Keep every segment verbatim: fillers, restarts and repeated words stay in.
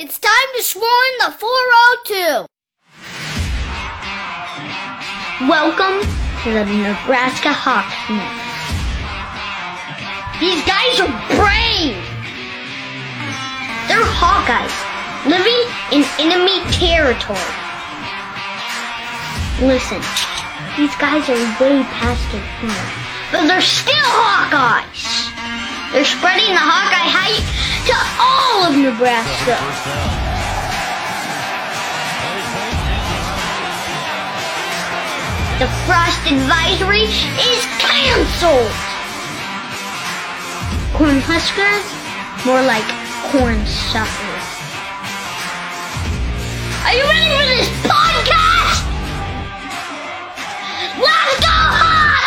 It's time to swarm the four oh two. Welcome to the Nebraska Hawks Nest. These guys are brave. They're Hawkeyes living in enemy territory. Listen, these guys are way past their prime, but they're still Hawkeyes. They're spreading the Hawkeye hype to all of Nebraska. The Frost Advisory is canceled. Cornhuskers, more like corn suckers. Are you ready for this podcast? Let's go Hawks!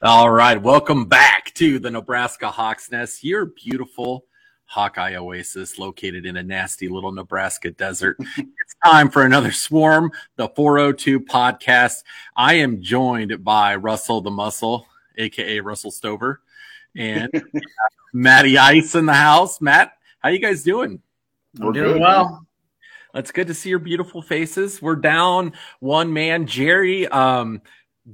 All right, welcome back to the Nebraska Hawks Nest, your beautiful Hawkeye oasis located in a nasty little Nebraska desert. It's time for another Swarm, the four oh two podcast. I am joined by Russell the Muscle, a k a. Russell Stover, and Matty Ice in the house. Matt, how you guys doing? We're doing good, well. Man. It's good to see your beautiful faces. We're down one man, Jerry. Um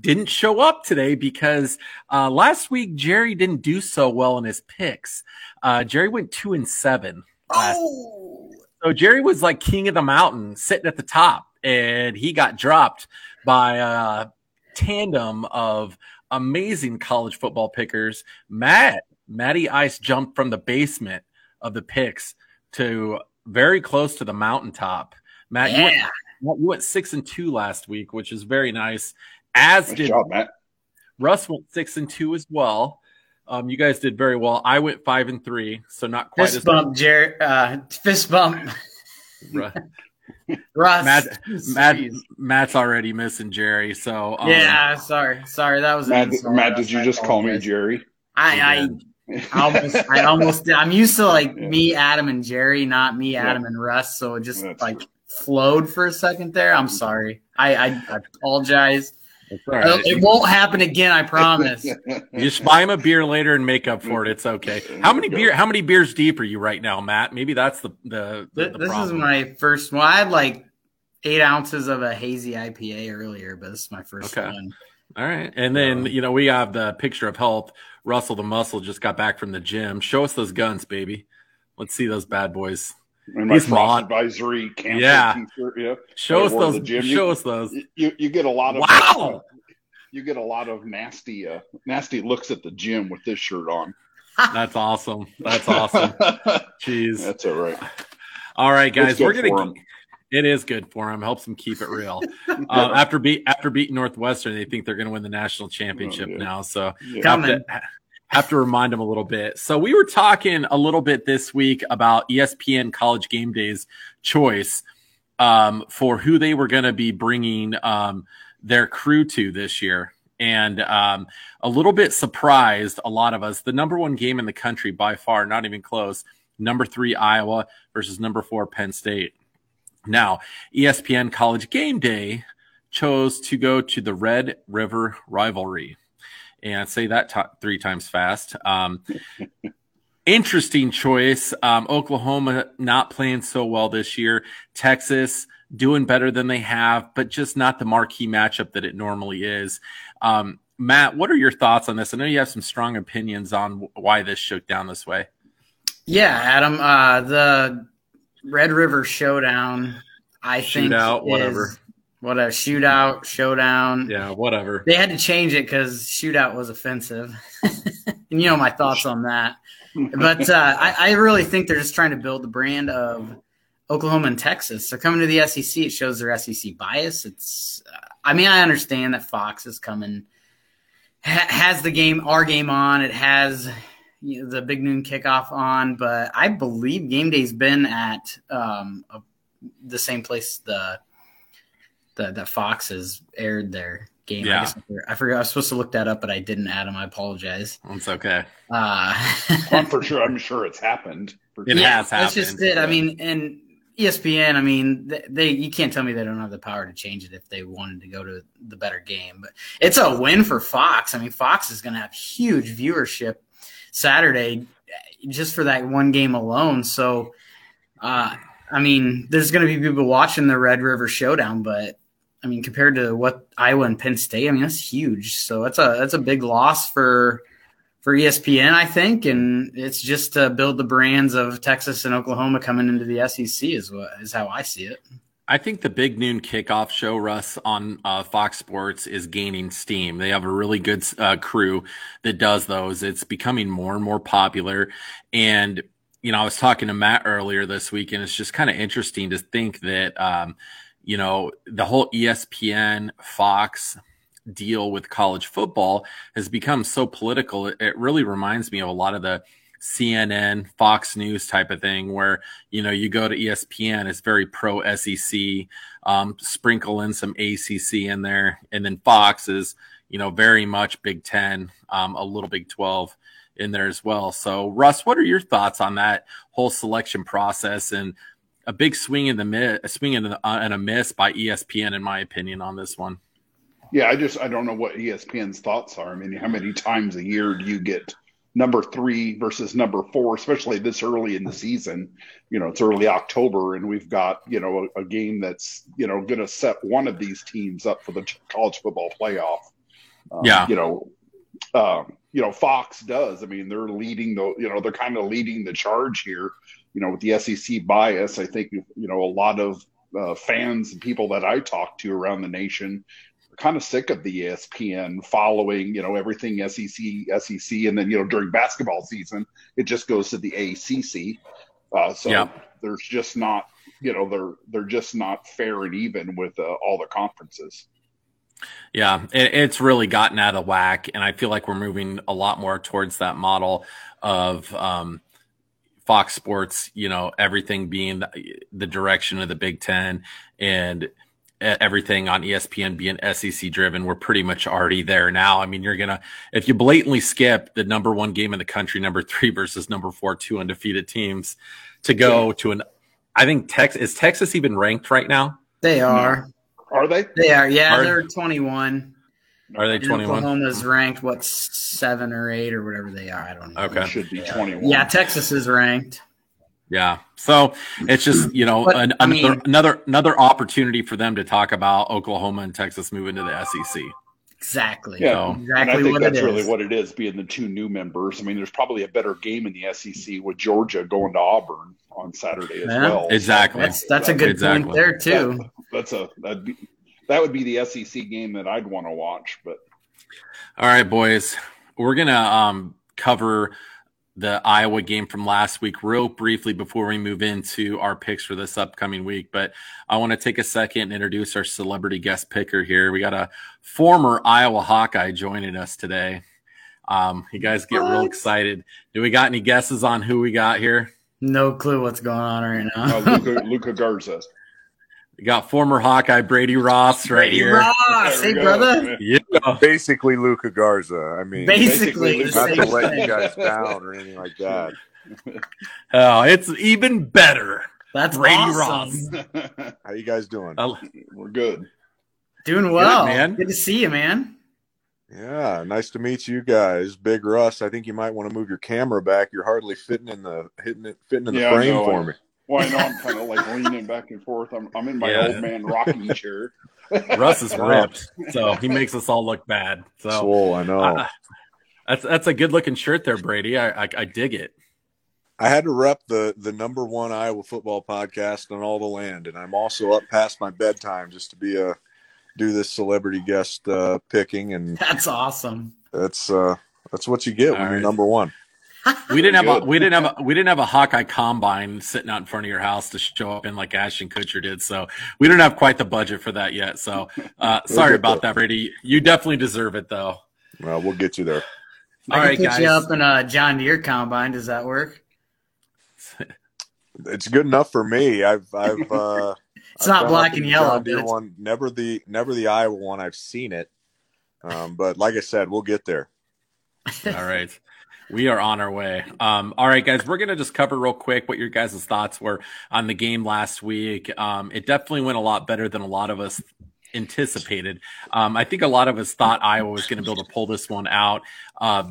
didn't show up today because uh, last week Jerry didn't do so well in his picks. Uh, Jerry went two and seven. Oh. So Jerry was like king of the mountain, sitting at the top, and he got dropped by a tandem of amazing college football pickers. Matt, Matty Ice jumped from the basement of the picks to very close to the mountaintop. Matt, yeah. you, went, you went six and two last week, which is very nice. As nice did job, Matt. Russ went six and two as well. Um, you guys did very well. I went five and three, so not quite fist as bump, well. Jer- uh, fist bump, Russ. Matt, Matt, Matt's already missing Jerry. So um, yeah, sorry, sorry, that was Matt. An Matt did you just call me Jerry? I, I, I almost, I almost did. I'm used to like yeah. me, Adam, and Jerry, not me, Adam, yeah. and Russ. So it just That's like true. flowed for a second there. I'm sorry. I, I, I apologize. Right. It won't happen again, I promise. You just buy him a beer later and make up for it. It's okay. How many beer? How many beers deep are you right now, Matt? Maybe that's the the. the, the this problem. Is my first one. I had like eight ounces of a hazy I P A earlier, but this is my first okay. one. All right, and then you know we have the picture of health. Russell the Muscle just got back from the gym. Show us those guns, baby. Let's see those bad boys. And my Frost Advisory cancer yeah. t-shirt. Yeah. Show us those. You, show us those. You, you get a lot of wow. You get a lot of nasty uh, nasty looks at the gym with this shirt on. That's awesome. That's awesome. Jeez. That's all right. All right, guys. We're gonna. It is good for him. Helps him keep it real. yeah. uh, after beat after beating Northwestern, they think they're going to win the national championship oh, yeah. now. So yeah. coming. Have to remind them a little bit. So we were talking a little bit this week about E S P N College Game Day's choice um, for who they were going to be bringing um, their crew to this year. And um, a little bit surprised a lot of us. The number one game in the country by far, not even close, number three Iowa versus number four Penn State. Now, E S P N College Game Day chose to go to the Red River rivalry. And say that t- three times fast. Um, interesting choice. Um, Oklahoma not playing so well this year. Texas doing better than they have, but just not the marquee matchup that it normally is. Um, Matt, what are your thoughts on this? I know you have some strong opinions on w- why this shook down this way. Yeah, Adam, uh, the Red River Showdown, I think Shootout, whatever. Is- What a shootout, showdown. Yeah, whatever. They had to change it because shootout was offensive. And you know my thoughts on that. But uh, I, I really think they're just trying to build the brand of Oklahoma and Texas. So coming to the S E C, it shows their S E C bias. It's, uh, I mean, I understand that Fox is coming, ha- has the game, our game on. It has you know, the big noon kickoff on. But I believe game day's been at um, a, the same place the – that, that Fox has aired their game. Yeah. I, guess I forgot. I was supposed to look that up, but I didn't, Adam. I apologize. It's okay. Uh, I'm for sure. I'm sure it's happened. It yeah, has happened. That's just it. I mean, and E S P N, I mean, they, they you can't tell me they don't have the power to change it if they wanted to go to the better game. But it's a win for Fox. I mean, Fox is going to have huge viewership Saturday just for that one game alone. So, uh, I mean, there's going to be people watching the Red River Showdown, but I mean, compared to what Iowa and Penn State, I mean, that's huge. So that's a that's a big loss for for E S P N, I think, and it's just to build the brands of Texas and Oklahoma coming into the S E C is what is how I see it. I think the Big Noon Kickoff show, Russ, on uh, Fox Sports is gaining steam. They have a really good uh, crew that does those. It's becoming more and more popular. And, you know, I was talking to Matt earlier this week, and it's just kind of interesting to think that, um, you know, the whole E S P N, Fox deal with college football has become so political. It really reminds me of a lot of the C N N, Fox News type of thing where, you know, you go to E S P N, it's very pro S E C, um, sprinkle in some A C C in there. And then Fox is, you know, very much Big Ten, um, a little Big twelve in there as well. So Russ, what are your thoughts on that whole selection process and a big swing in the miss, a swing in the, uh, and a miss by E S P N, in my opinion, on this one? Yeah, I just I don't know what E S P N's thoughts are. I mean, how many times a year do you get number three versus number four, especially this early in the season? You know, it's early October, and we've got, you know, a, a game that's, you know, going to set one of these teams up for the college football playoff. Um, yeah, you know, um, you know, Fox does. I mean, they're leading the, you know, they're kind of leading the charge here. You know, with the S E C bias, I think you know a lot of uh, fans and people that I talk to around the nation kind of sick of the E S P N following, you know, everything S E C, S E C. And then, you know, during basketball season, it just goes to the A C C. Uh, so yeah. There's just not, you know, they're, they're just not fair and even with uh, all the conferences. Yeah, it, it's really gotten out of whack. And I feel like we're moving a lot more towards that model of, um, Fox Sports, you know, everything being the, the direction of the Big Ten and everything on E S P N being S E C driven. We're pretty much already there now. I mean, you're going to, if you blatantly skip the number one game in the country, number three versus number four, two undefeated teams to go to an, I think Texas, is Texas even ranked right now? They are. Are they? They are. Yeah. Are, they're twenty-one. Are they twenty-one? Oklahoma's ranked, what, seven or eight or whatever they are. I don't know. Okay. They should be twenty-one. Yeah. Texas is ranked. Yeah. So it's just, you know, but, an, I mean, another, another another opportunity for them to talk about Oklahoma and Texas moving to the S E C. Exactly. Yeah. So, exactly and I think what that's really is. What it is, being the two new members. I mean, there's probably a better game in the S E C with Georgia going to Auburn on Saturday as yeah, well. Exactly. That's, that's a good exactly. point there, too. That, that's a that'd be, That would be the S E C game that I'd want to watch. But all right, boys, we're going to um, cover – the Iowa game from last week real briefly before we move into our picks for this upcoming week. But I want to take a second and introduce our celebrity guest picker here. We got a former Iowa Hawkeye joining us today. Um, you guys get what? Real excited. Do we got any guesses on who we got here? No clue what's going on right now. uh, Luca, Luca Garza. We got former Hawkeye Brady Ross right Brady here. Ross, hey, go. Brother. Yeah. Basically Luca Garza. I mean, basically, basically not to let you guys down or anything like that. Oh, it's even better. That's Brady awesome. Ross. How you guys doing? Uh, We're good. Doing well. Good, man. Good to see you, man. Yeah, nice to meet you guys. Big Russ, I think you might want to move your camera back. You're hardly fitting in the hitting it fitting in the yeah, frame no, for I- me. Well, I know I'm kind of like leaning back and forth. I'm I'm in my yeah. old man rocking chair. Russ is ripped, so he makes us all look bad. So Swole, I know uh, that's that's a good looking shirt there, Brady. I, I I dig it. I had to rep the the number one Iowa football podcast on all the land, and I'm also up past my bedtime just to be a do this celebrity guest uh, picking. And that's awesome. That's uh that's what you get all when right. you're number one. We didn't have a, we didn't have a, we didn't have a Hawkeye combine sitting out in front of your house to show up in like Ashton Kutcher did, so we don't have quite the budget for that yet. So uh, we'll sorry about there. that, Brady. You definitely deserve it, though. Well, we'll get you there. All I can right, put guys. You up in a John Deere combine. Does that work? It's good enough for me. I've I've uh, It's not black and yellow. John Deere one, never the never the Iowa one. I've seen it, um, but like I said, we'll get there. All right. We are on our way. Um, all right, guys, we're going to just cover real quick what your guys' thoughts were on the game last week. Um, it definitely went a lot better than a lot of us anticipated. Um, I think a lot of us thought Iowa was going to be able to pull this one out. Uh,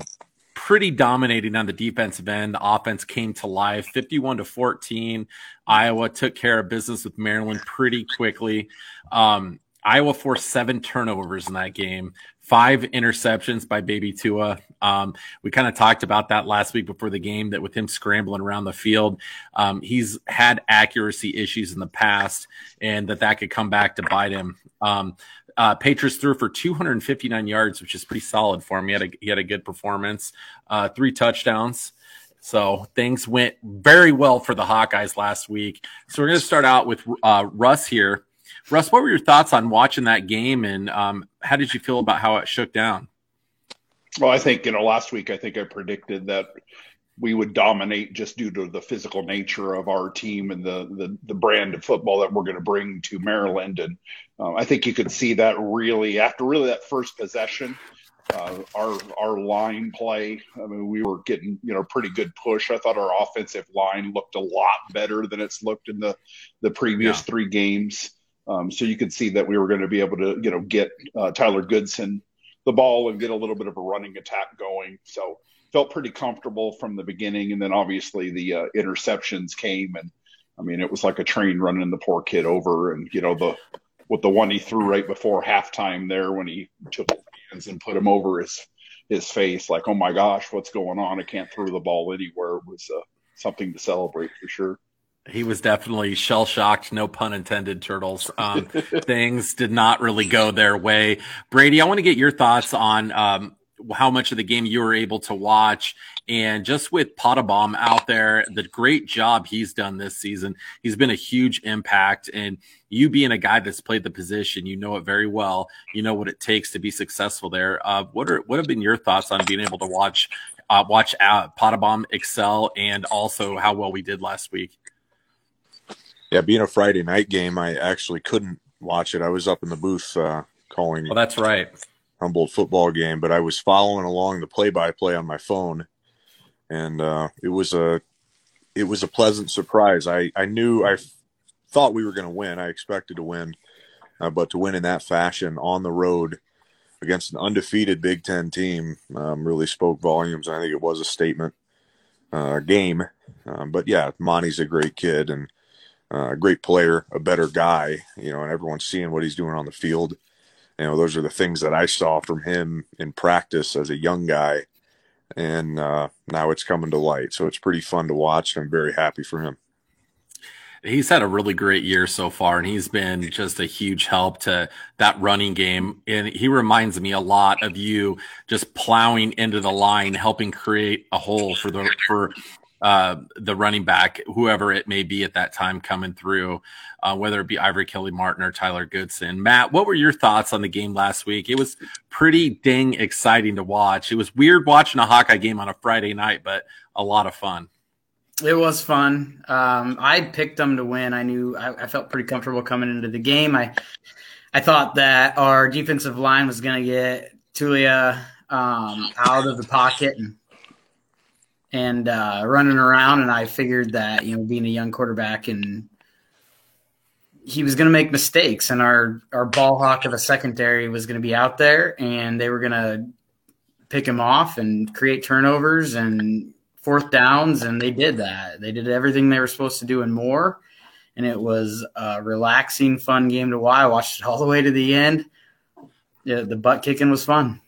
pretty dominating on the defensive end. The offense came to life, fifty-one to fourteen. Iowa took care of business with Maryland pretty quickly. Um, Iowa forced seven turnovers in that game, five interceptions by Baby Tua. Um, we kind of talked about that last week before the game, that with him scrambling around the field, um, he's had accuracy issues in the past, and that that could come back to bite him. Um, uh, Petras threw for two hundred fifty-nine yards, which is pretty solid for him. He had a, he had a good performance, uh, three touchdowns. So things went very well for the Hawkeyes last week. So we're going to start out with uh, Russ here. Russ, what were your thoughts on watching that game, and um, how did you feel about how it shook down? Well, I think, you know, last week I think I predicted that we would dominate just due to the physical nature of our team and the the, the brand of football that we're going to bring to Maryland. And uh, I think you could see that really after really that first possession, uh, our our line play. I mean, we were getting, you know, pretty good push. I thought our offensive line looked a lot better than it's looked in the the previous yeah. three games. Um, so you could see that we were going to be able to, you know, get uh, Tyler Goodson the ball and get a little bit of a running attack going. So felt pretty comfortable from the beginning. And then obviously the uh, interceptions came, and I mean, it was like a train running the poor kid over. And, you know, the with the one he threw right before halftime there, when he took his hands and put him over his his face, like, oh my gosh, what's going on? I can't throw the ball anywhere. It was uh, something to celebrate for sure. He was definitely shell-shocked, no pun intended, Turtles. Um, things did not really go their way. Brady, I want to get your thoughts on um, how much of the game you were able to watch. And just with Potabomb out there, the great job he's done this season, he's been a huge impact. And you being a guy that's played the position, you know it very well. You know what it takes to be successful there. Uh, what are what have been your thoughts on being able to watch, uh, watch out, Potabomb excel, and also how well we did last week? Yeah, being a Friday night game, I actually couldn't watch it. I was up in the booth uh, calling. Well, that's right. Humboldt football game, but I was following along the play-by-play on my phone, and uh, it was a it was a pleasant surprise. I, I knew I f- thought we were going to win. I expected to win, uh, but to win in that fashion on the road against an undefeated Big Ten team um, really spoke volumes. I think it was a statement uh, game, um, but yeah, Monty's a great kid, and Uh, a great player, a better guy, you know, and everyone's seeing what he's doing on the field. You know, those are the things that I saw from him in practice as a young guy, and uh, now it's coming to light. So it's pretty fun to watch. I'm very happy for him. He's had a really great year so far, and he's been just a huge help to that running game. And he reminds me a lot of you just plowing into the line, helping create a hole for the for. Uh, the running back, whoever it may be at that time coming through, uh, whether it be Ivory Kelly Martin or Tyler Goodson. Matt, what were your thoughts on the game last week? It was pretty dang exciting to watch. It was weird watching a Hawkeye game on a Friday night, but a lot of fun. It was fun. Um, I picked them to win. I knew I, I felt pretty comfortable coming into the game. I I thought that our defensive line was going to get Tulia um, out of the pocket and and uh, running around, and I figured that, you know, being a young quarterback, and he was going to make mistakes, and our, our ball hawk of a secondary was going to be out there, and they were going to pick him off and create turnovers and fourth downs, and they did that. They did everything they were supposed to do and more, and it was a relaxing, fun game to watch. I watched it all the way to the end. Yeah, the butt kicking was fun.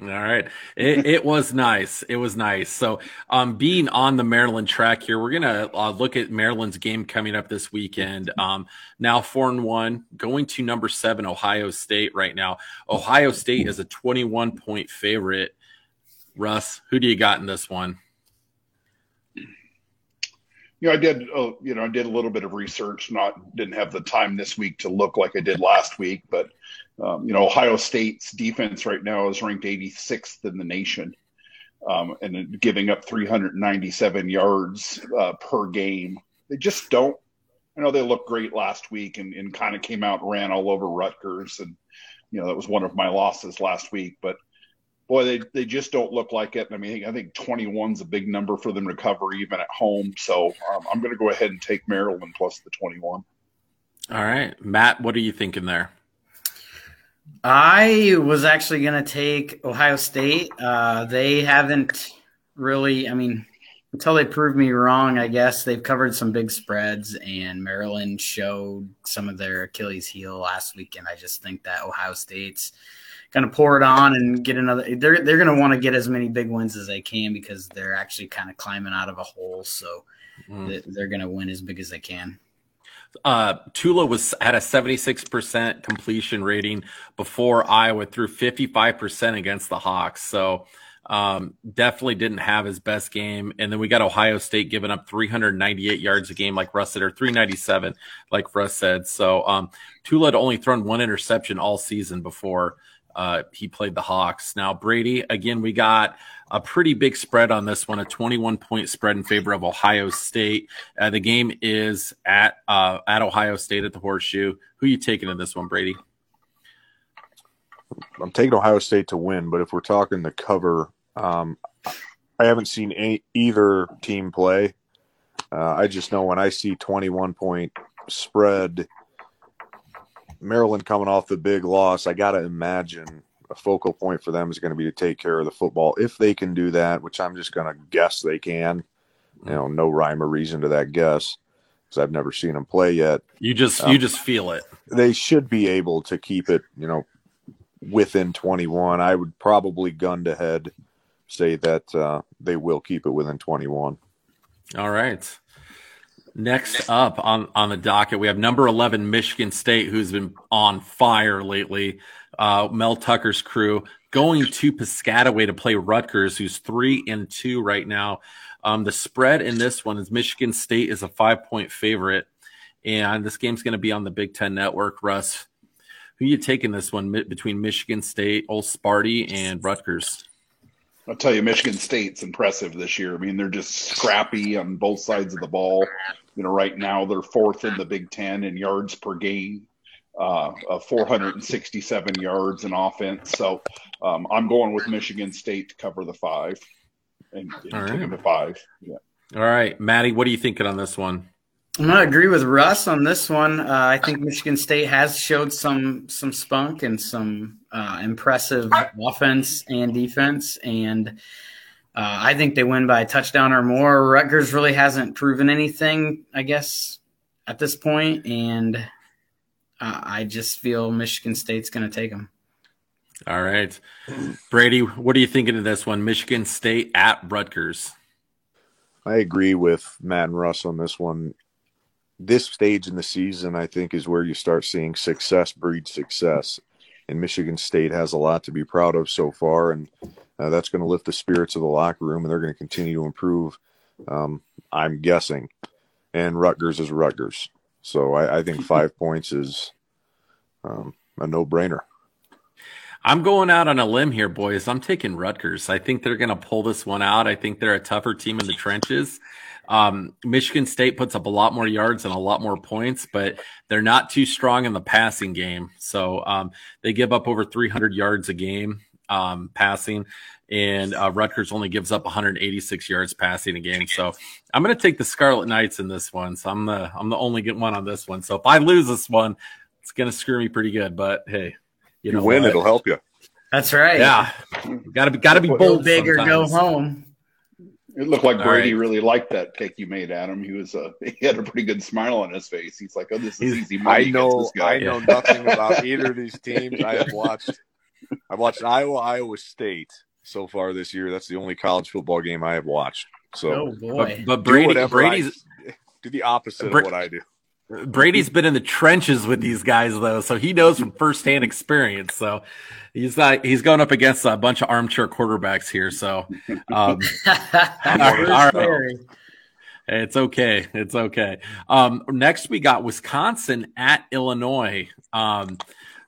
All right. It, it was nice. It was nice. So um, being on the Maryland track here, we're going to uh, look at Maryland's game coming up this weekend. Um, now four and one, going to number seven, Ohio State right now. Ohio State is a twenty-one point favorite. Russ, who do you got in this one? You know, I did, uh, you know, I did a little bit of research, not didn't have the time this week to look like I did last week, but Um, you know, Ohio State's defense right now is ranked eighty-sixth in the nation, um, and giving up three hundred ninety-seven yards uh, per game. They just don't I know they looked great last week and, and kind of came out and ran all over Rutgers. And, you know, that was one of my losses last week. But, boy, they, they just don't look like it. And I mean, I think twenty-one's a big number for them to cover even at home. So um, I'm going to go ahead and take Maryland plus the twenty-one. All right. Matt, what are you thinking there? I was actually going to take Ohio State. Uh, they haven't really, I mean, until they prove me wrong, I guess they've covered some big spreads, and Maryland showed some of their Achilles heel last weekend. I just think that Ohio State's going to pour it on and get another. They're they're going to want to get as many big wins as they can because they're actually kind of climbing out of a hole. So mm. they're going to win as big as they can. Uh, Tulia was at a seventy-six percent completion rating before Iowa threw fifty-five percent against the Hawks. So um, definitely didn't have his best game. And then we got Ohio State giving up three hundred ninety-eight yards a game, like Russ said, or three ninety-seven, like Russ said. So um, Tulia had only thrown one interception all season before uh, he played the Hawks. Now, Brady, again, we got a pretty big spread on this one, a twenty-one point spread in favor of Ohio State. Uh, the game is at uh, at Ohio State at the Horseshoe. Who are you taking in this one, Brady? I'm taking Ohio State to win, but if we're talking the cover, um, I haven't seen any, either team play. Uh, I just know when I see twenty-one point spread, Maryland coming off the big loss, I got to imagine a focal point for them is going to be to take care of the football. If they can do that, which I'm just going to guess they can, you know, no rhyme or reason to that guess because I've never seen them play yet. You just, um, you just feel it. They should be able to keep it, you know, within twenty-one. I would probably gun to head say that uh, they will keep it within twenty-one. All right. Next up on, on the docket, we have number eleven, Michigan State, who's been on fire lately. Uh, Mel Tucker's crew going to Piscataway to play Rutgers, who's three and two right now. Um, the spread in this one is Michigan State is a five-point favorite, and this game's going to be on the Big Ten Network. Russ, who are you taking this one mi- between Michigan State, Old Sparty, and Rutgers? I'll tell you, Michigan State's impressive this year. I mean, they're just scrappy on both sides of the ball. You know, right now they're fourth in the Big Ten in yards per game. Uh, uh, four hundred sixty-seven yards in offense. So um, I'm going with Michigan State to cover the five and, and right. Taking the five. Yeah. All right, Matty, what are you thinking on this one? I'm going to agree with Russ on this one. Uh, I think Michigan State has showed some some spunk and some uh, impressive offense and defense, and uh, I think they win by a touchdown or more. Rutgers really hasn't proven anything, I guess, at this point, and – Uh, I just feel Michigan State's going to take them. All right. Brady, what are you thinking of this one? Michigan State at Rutgers. I agree with Matt and Russ on this one. This stage in the season, I think, is where you start seeing success breed success. And Michigan State has a lot to be proud of so far, and uh, that's going to lift the spirits of the locker room, and they're going to continue to improve, um, I'm guessing. And Rutgers is Rutgers. So I, I think five points is um, a no-brainer. I'm going out on a limb here, boys. I'm taking Rutgers. I think they're going to pull this one out. I think they're a tougher team in the trenches. Um, Michigan State puts up a lot more yards and a lot more points, but they're not too strong in the passing game. So um, they give up over three hundred yards a game um, passing, and uh, Rutgers only gives up one hundred eighty-six yards passing a game. So I'm going to take the Scarlet Knights in this one. So I'm the I'm the only good one on this one. So if I lose this one, it's going to screw me pretty good. But hey, you, you know, win, what? It'll help you. That's right. Yeah, got to be got to be bold, big, or go home. It looked like Brady right. really liked that pick you made, Adam. He was a he had a pretty good smile on his face. He's like, "Oh, this is easy money." I know I know yeah. nothing about either of these teams. I have watched I've watched Iowa, Iowa State. So far this year, that's the only college football game I have watched. So, oh boy. But, but Brady, do Brady's I, do the opposite Bra- of what I do. Brady's been in the trenches with these guys, though, so he knows from firsthand experience. So he's not, he's going up against a bunch of armchair quarterbacks here. So, um, all right, all right. It's okay. It's okay. Um, next, we got Wisconsin at Illinois. Um,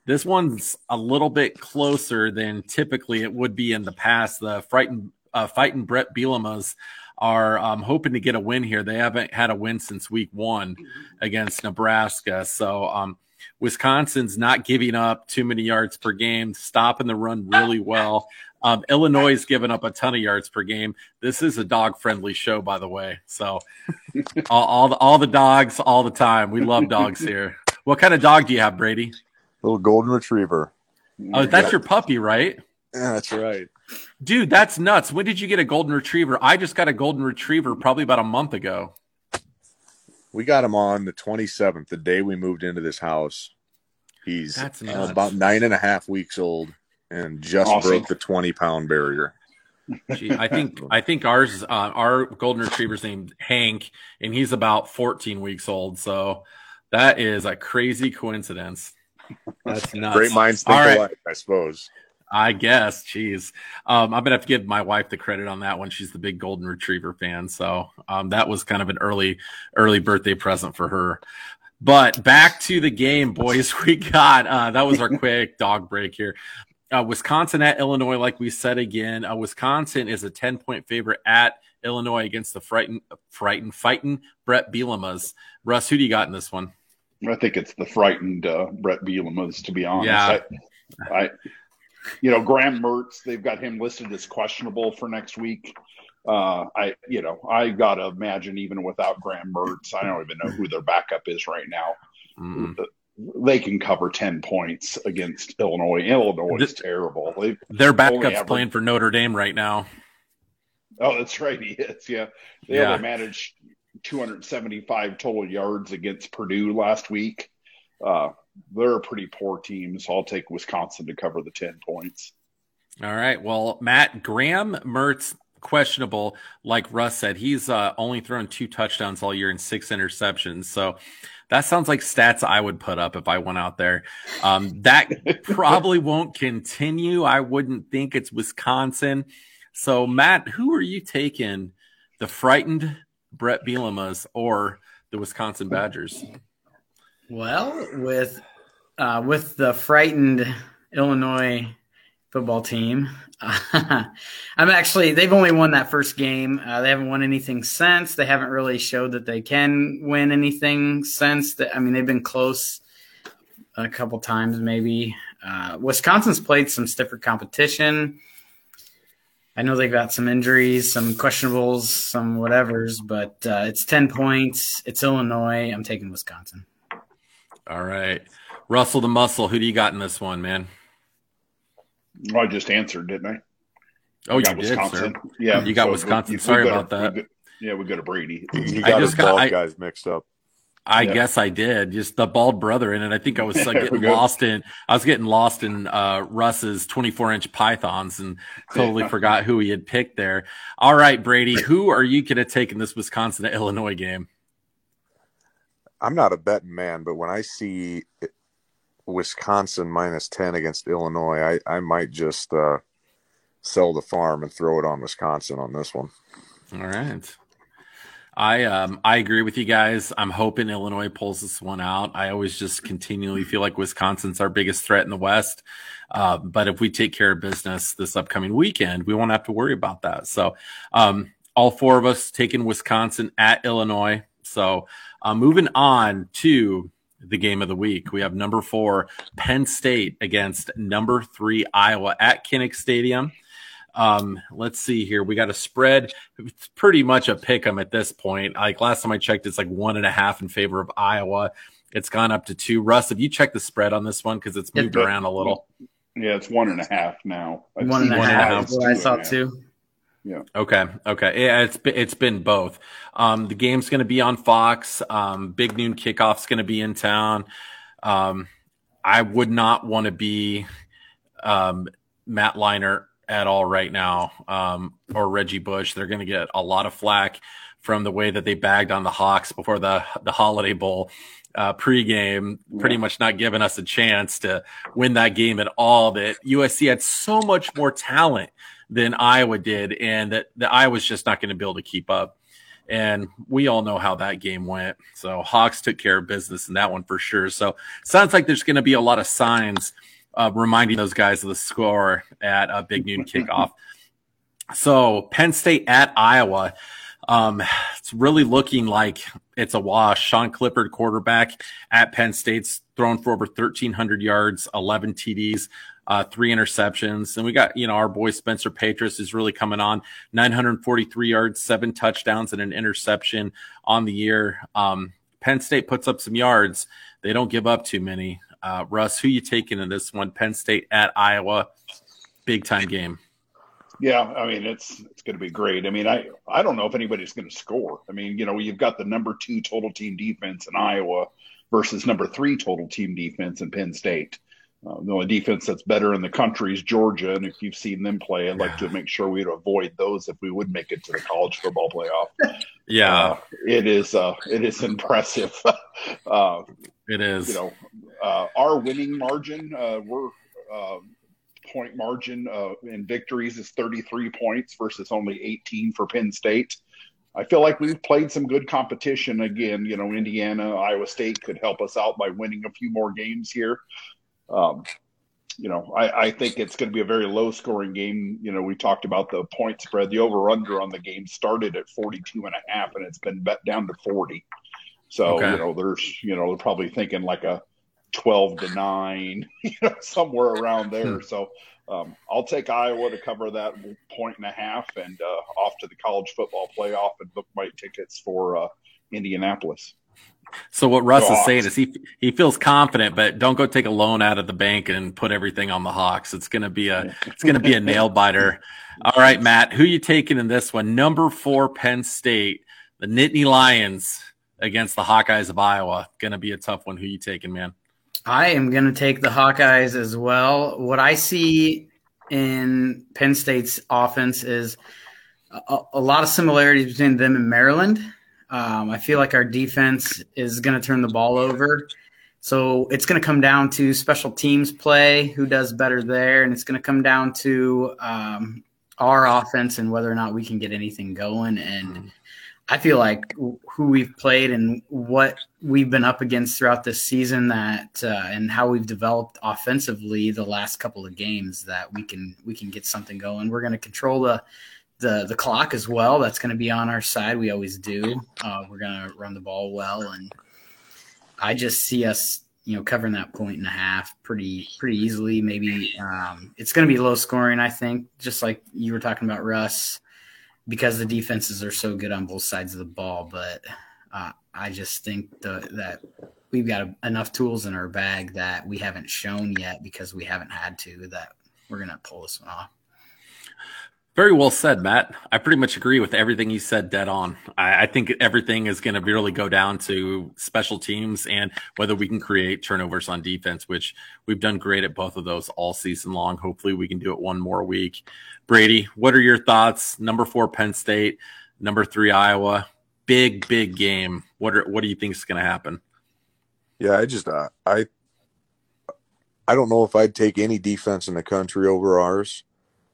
This one's a little bit closer than typically it would be in the past. The frightened, uh, fighting Brett Bielema's are um, hoping to get a win here. They haven't had a win since week one against Nebraska. So um, Wisconsin's not giving up too many yards per game, stopping the run really well. Um, Illinois is giving up a ton of yards per game. This is a dog-friendly show, by the way. So all, all, the, all the dogs all the time. We love dogs here. What kind of dog do you have, Brady? Little golden retriever. Oh, that's your puppy, right? Yeah, that's right. Dude, that's nuts. When did you get a golden retriever? I just got a golden retriever probably about a month ago. We got him on the twenty-seventh, the day we moved into this house. He's that's nuts. About nine and a half weeks old. And just awesome. Broke the twenty-pound barrier. Gee, I think I think ours, uh, our golden retriever's named Hank, and he's about fourteen weeks old. So that is a crazy coincidence. That's nuts. Great minds think alike, right. I suppose. I guess. Jeez. Um, I'm going to have to give my wife the credit on that one. She's the big golden retriever fan. So um, that was kind of an early, early birthday present for her. But back to the game, boys. We got uh, – that was our quick dog break here. Uh, Wisconsin at Illinois, like we said again. Uh, Wisconsin is a ten-point favorite at Illinois against the frightened, frightened, fighting Brett Bielema's. Russ, who do you got in this one? I think it's the frightened uh, Brett Bielema's, to be honest. Yeah. I, I, you know, Graham Mertz, they've got him listed as questionable for next week. Uh, I, you know, I got to imagine even without Graham Mertz, I don't even know who their backup is right now. Mm. The, They can cover ten points against Illinois. Illinois is terrible. They've their backup's ever... playing for Notre Dame right now. Oh, that's right. He is, yeah. They yeah. only managed two hundred seventy-five total yards against Purdue last week. Uh, they're a pretty poor team, so I'll take Wisconsin to cover the ten points. All right. Well, Matt, Graham Mertz, questionable. Like Russ said, he's uh, only thrown two touchdowns all year and six interceptions. So that sounds like stats I would put up if I went out there. Um, that probably won't continue. I wouldn't think. It's Wisconsin. So, Matt, who are you taking, the frightened Brett Bielema's or the Wisconsin Badgers? Well, with uh, with the frightened Illinois football team, uh, I'm actually – they've only won that first game. Uh, they haven't won anything since. They haven't really showed that they can win anything since. That, I mean, they've been close a couple times maybe. Uh, Wisconsin's played some stiffer competition. I know they've got some injuries, some questionables, some whatevers, but uh, it's ten points. It's Illinois. I'm taking Wisconsin. All right. Russell the Muscle, who do you got in this one, man? Well, I just answered, didn't I? Oh, I you Wisconsin. Did, sir. Yeah, you got so Wisconsin. We, Sorry about to, that. We, yeah, we go to Brady. You got his bald I, guys mixed up. I yeah. guess I did. Just the bald brother in it. I think I was like, getting lost in. I was getting lost in uh, Russ's twenty-four inch pythons and totally yeah. forgot who he had picked there. All right, Brady, who are you going to take in this Wisconsin Illinois game? I'm not a betting man, but when I see it, Wisconsin minus ten against Illinois, I, I might just uh, sell the farm and throw it on Wisconsin on this one. All right. I um I agree with you guys. I'm hoping Illinois pulls this one out. I always just continually feel like Wisconsin's our biggest threat in the West. Uh, but if we take care of business this upcoming weekend, we won't have to worry about that. So um, all four of us taking Wisconsin at Illinois. So uh, moving on to the game of the week. We have number four, Penn State against number three, Iowa at Kinnick Stadium. Um, let's see here. We got a spread. It's pretty much a pick 'em at this point. Like last time I checked, it's like one and a half in favor of Iowa. It's gone up to two. Russ, have you checked the spread on this one? Because it's moved it's, around a little. Yeah, it's one and a half now. I've one and a half. What I saw two. Yeah. Okay. Okay. Yeah, it's it's been both. Um, the game's going to be on Fox. Um, big noon kickoff's going to be in town. Um, I would not want to be um, Matt Liner at all right now, um, or Reggie Bush. They're going to get a lot of flack from the way that they bagged on the Hawks before the the Holiday Bowl uh, pregame. Pretty yeah. much not giving us a chance to win that game at all. That U S C had so much more talent than Iowa did, and that the Iowa's just not going to be able to keep up. And we all know how that game went. So Hawks took care of business in that one for sure. So sounds like there's going to be a lot of signs uh, reminding those guys of the score at a big noon kickoff. So Penn State at Iowa. Um, it's really looking like it's a wash. Sean Clippard, quarterback at Penn State's thrown for over thirteen hundred yards, eleven T Ds, uh, three interceptions. And we got, you know, our boy Spencer Petras is really coming on, nine hundred forty-three yards, seven touchdowns and an interception on the year. Um, Penn State puts up some yards. They don't give up too many. Uh, Russ, who you taking in this one? Penn State at Iowa, big time game. Yeah, I mean, it's it's going to be great. I mean, I, I don't know if anybody's going to score. I mean, you know, you've got the number two total team defense in Iowa versus number three total team defense in Penn State. Uh, the only defense that's better in the country is Georgia, and if you've seen them play, I'd like to make sure we'd avoid those if we would make it to the college football playoff. Yeah, uh, it is uh, it is impressive. uh, it is. You know, uh, our winning margin, uh, we're uh, – point margin uh, in victories is thirty-three points versus only eighteen for Penn State. I feel like we've played some good competition again. You know, Indiana, Iowa State could help us out by winning a few more games here. Um, you know, I, I think it's going to be a very low-scoring game. You know, we talked about the point spread. The over-under on the game started at forty-two and a half, and it's been bet down to forty. So, okay. you know, there's, you know, they're probably thinking like a twelve to nine, you know, somewhere around there. So um, I'll take Iowa to cover that point and a half and uh, off to the college football playoff and book my tickets for uh, Indianapolis. So what Russ is saying is he he feels confident, but don't go take a loan out of the bank and put everything on the Hawks. It's gonna be a it's gonna be a nail biter. All right, Matt, who are you taking in this one? Number four Penn State, the Nittany Lions against the Hawkeyes of Iowa. Gonna be a tough one. Who are you taking, man? I am going to take the Hawkeyes as well. What I see in Penn State's offense is a, a lot of similarities between them and Maryland. Um, I feel like our defense is going to turn the ball over. So it's going to come down to special teams play, who does better there, and it's going to come down to um, our offense and whether or not we can get anything going. And I feel like who we've played and what we've been up against throughout this season, that uh, and how we've developed offensively the last couple of games, that we can we can get something going. We're going to control the, the the clock as well. That's going to be on our side. We always do. Uh, we're going to run the ball well, and I just see us, you know, covering that point and a half pretty pretty easily. Maybe um, it's going to be low scoring, I think, just like you were talking about, Russ, because the defenses are so good on both sides of the ball. But uh, I just think the, that we've got a, enough tools in our bag that we haven't shown yet because we haven't had to, that we're going to pull this one off. Very well said, Matt. I pretty much agree with everything you said dead on. I, I think everything is going to really go down to special teams and whether we can create turnovers on defense, which we've done great at both of those all season long. Hopefully we can do it one more week. Brady, what are your thoughts? Number four, Penn State. Number three, Iowa. Big, big game. What are, what do you think is going to happen? Yeah, I just uh, I I don't know if I'd take any defense in the country over ours.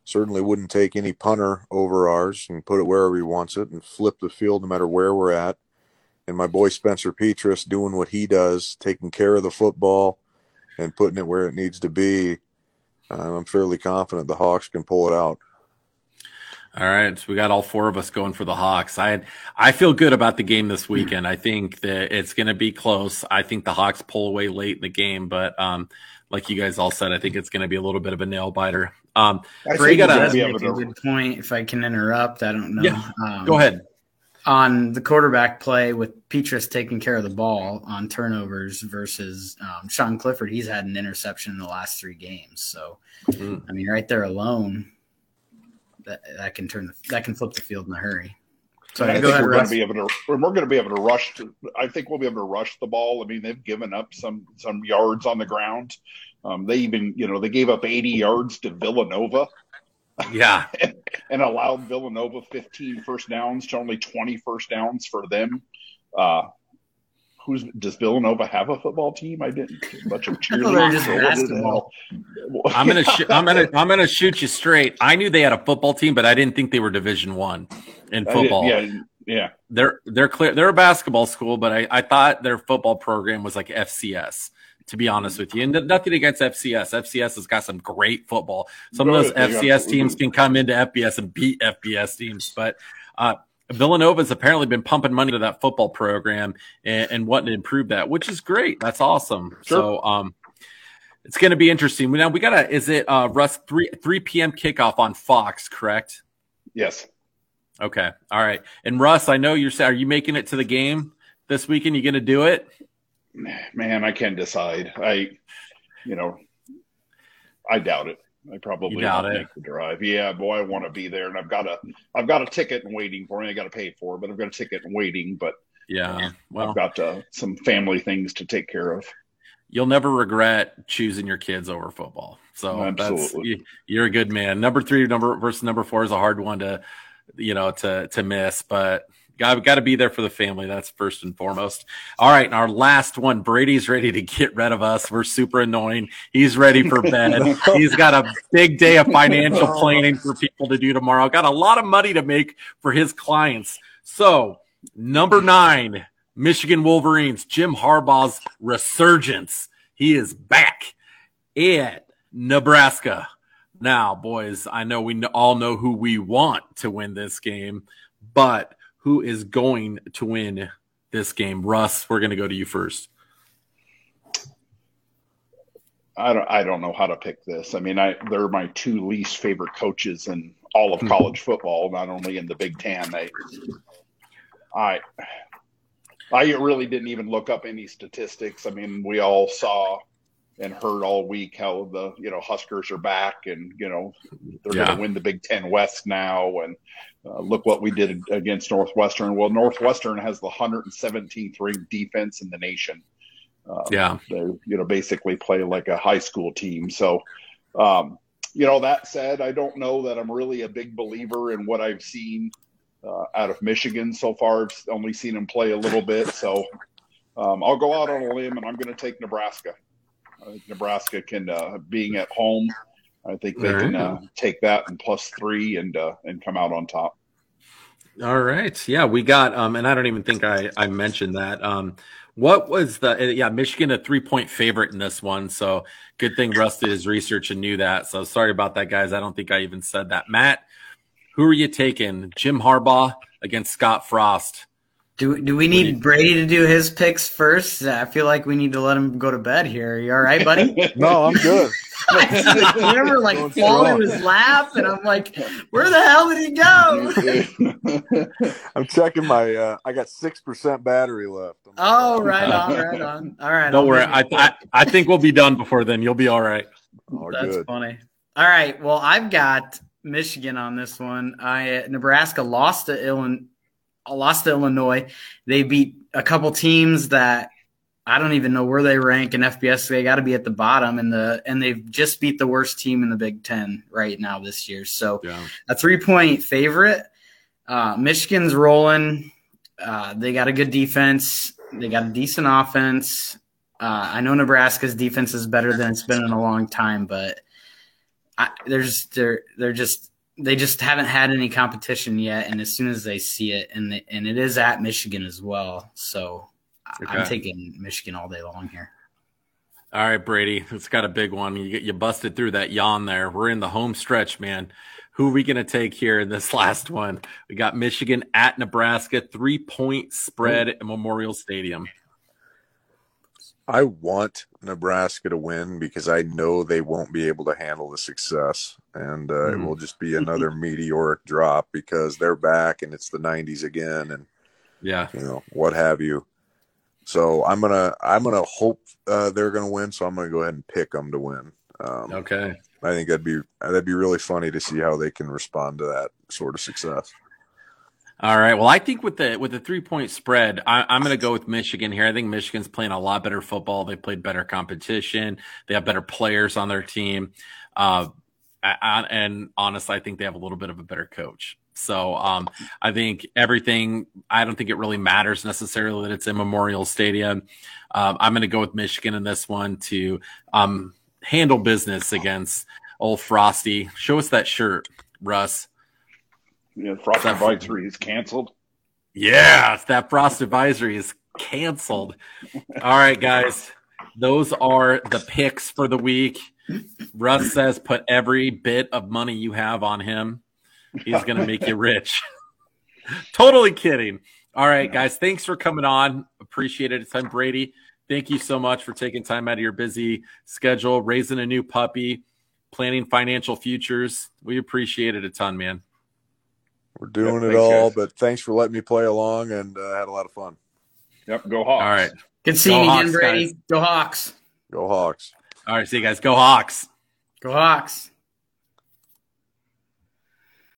Certainly wouldn't take any punter over ours and put it wherever he wants it and flip the field no matter where we're at. And my boy Spencer Petras doing what he does, taking care of the football and putting it where it needs to be. Uh, I'm fairly confident the Hawks can pull it out. All right, so we got all four of us going for the Hawks. I had, I feel good about the game this weekend. I think that it's going to be close. I think the Hawks pull away late in the game, but um, like you guys all said, I think it's going to be a little bit of a nail biter. Um, Brady does make a good point. If I can interrupt, I don't know. Yeah, um, go ahead. On the quarterback play with Petras taking care of the ball on turnovers versus um, Sean Clippard, he's had an interception in the last three games. So, mm. I mean, right there alone, that, that can turn the, that can flip the field in a hurry. So I think go ahead, we're going to be able to we're going to be able to rush. To, I think we'll be able to rush the ball. I mean, they've given up some some yards on the ground. Um, they even, you know, they gave up eighty yards to Villanova. Yeah. and, and allowed Villanova fifteen first downs to only twenty first downs for them. Uh, who's does Villanova have a football team? I didn't. A bunch of cheerleaders. I'm gonna sh- I'm gonna I'm gonna shoot you straight. I knew they had a football team, but I didn't think they were Division One in football. Yeah. Yeah. They're they're clear. They're a basketball school, but I, I thought their football program was like F C S. To be honest with you, and nothing against F C S. F C S has got some great football. Some of those F C S teams can come into F B S and beat F B S teams, but uh, Villanova's apparently been pumping money to that football program and, and wanting to improve that, which is great. That's awesome. Sure. So um, it's going to be interesting. Now we got to, is it uh, Russ three p.m. kickoff on Fox, correct? Yes. Okay. All right. And Russ, I know you're are you making it to the game this weekend? You going to do it? Man, I can't decide. I, you know, I doubt it. I probably won't make the drive. Yeah, boy, I want to be there, and I've got a, I've got a ticket and waiting for me. I got to pay for it, but I've got a ticket and waiting. But yeah, well, I've got uh, some family things to take care of. You'll never regret choosing your kids over football. So absolutely, that's, you, you're a good man. Number three, number versus number four is a hard one to, you know, to to miss, but. I've got to be there for the family. That's first and foremost. All right. And our last one, Brady's ready to get rid of us. We're super annoying. He's ready for bed. He's got a big day of financial planning for people to do tomorrow. Got a lot of money to make for his clients. So number nine, Michigan Wolverines, Jim Harbaugh's resurgence. He is back at Nebraska. Now, boys, I know we all know who we want to win this game, but who is going to win this game? Russ, we're going to go to you first. I don't, I don't know how to pick this. I mean, I, they're my two least favorite coaches in all of college football, not only in the Big Ten. I, I, I really didn't even look up any statistics. I mean, we all saw and heard all week how the, you know, Huskers are back and, you know, they're yeah. going to win the Big Ten West now. And uh, look what we did against Northwestern. Well, Northwestern has the one hundred seventeenth ranked defense in the nation. Um, yeah. They, you know, basically play like a high school team. So, um, you know, that said, I don't know that I'm really a big believer in what I've seen uh, out of Michigan so far. I've only seen them play a little bit. So um, I'll go out on a limb and I'm going to take Nebraska. I think Nebraska can, uh, being at home, I think they right. can uh, take that and plus three and uh, and come out on top. All right. Yeah, we got um, – and I don't even think I, I mentioned that. Um, what was the – yeah, Michigan a three-point favorite in this one, so good thing Russ did his research and knew that. So sorry about that, guys. I don't think I even said that. Matt, who are you taking? Jim Harbaugh against Scott Frost. Do, do we need Brady to do his picks first? I feel like we need to let him go to bed here. Are you all right, buddy? No, I'm good. I remember, like, fall into his lap, and I'm like, where the hell did he go? I'm checking my uh, – I got six percent battery left. I'm oh, like, right on, right on. All right. Don't I'll worry. I, I I think we'll be done before then. You'll be all right. Oh, that's good. Funny. All right. Well, I've got Michigan on this one. I Nebraska lost to Illinois. Lost to Illinois. They beat a couple teams that I don't even know where they rank in F B S. They got to be at the bottom, and the and they've just beat the worst team in the Big Ten right now this year. So yeah. a three-point favorite. Uh, Michigan's rolling. Uh, they got a good defense. They got a decent offense. Uh, I know Nebraska's defense is better than it's been in a long time, but I, they're just they're they're just. They just haven't had any competition yet, and as soon as they see it, and they, and it is at Michigan as well, so okay. I'm taking Michigan all day long here. All right, Brady, it's got a big one. You you busted through that yawn there. We're in the home stretch, man. Who are we going to take here in this last one? We got Michigan at Nebraska, three-point spread at Memorial Stadium. I want Nebraska to win because I know they won't be able to handle the success, and uh, mm-hmm. it will just be another meteoric drop because they're back and it's the nineties again, and yeah, you know what have you. So I'm gonna I'm gonna hope uh, they're gonna win. So I'm gonna go ahead and pick them to win. Um, okay, I think that'd be that'd be really funny to see how they can respond to that sort of success. All right. Well, I think with the with the three point spread, I, I'm going to go with Michigan here. I think Michigan's playing a lot better football. They played better competition. They have better players on their team, uh, I, and honestly, I think they have a little bit of a better coach. So um, I think everything. I don't think it really matters necessarily that it's in Memorial Stadium. Um, I'm going to go with Michigan in this one to um, handle business against old Frosty. Show us that shirt, Russ. Yeah, Frost Advisory is canceled. Yeah, that Frost Advisory is canceled. All right, guys. Those are the picks for the week. Russ says put every bit of money you have on him. He's going to make you rich. Totally kidding. All right, yeah. guys, thanks for coming on. Appreciate it. It's time, Brady. Thank you so much for taking time out of your busy schedule, raising a new puppy, planning financial futures. We appreciate it a ton, man. We're doing yep, it all, guys. But thanks for letting me play along, and I uh, had a lot of fun. Yep, go Hawks. All right. Good seeing you again, Brady. Guys. Go Hawks. Go Hawks. All right, see you guys. Go Hawks. Go Hawks.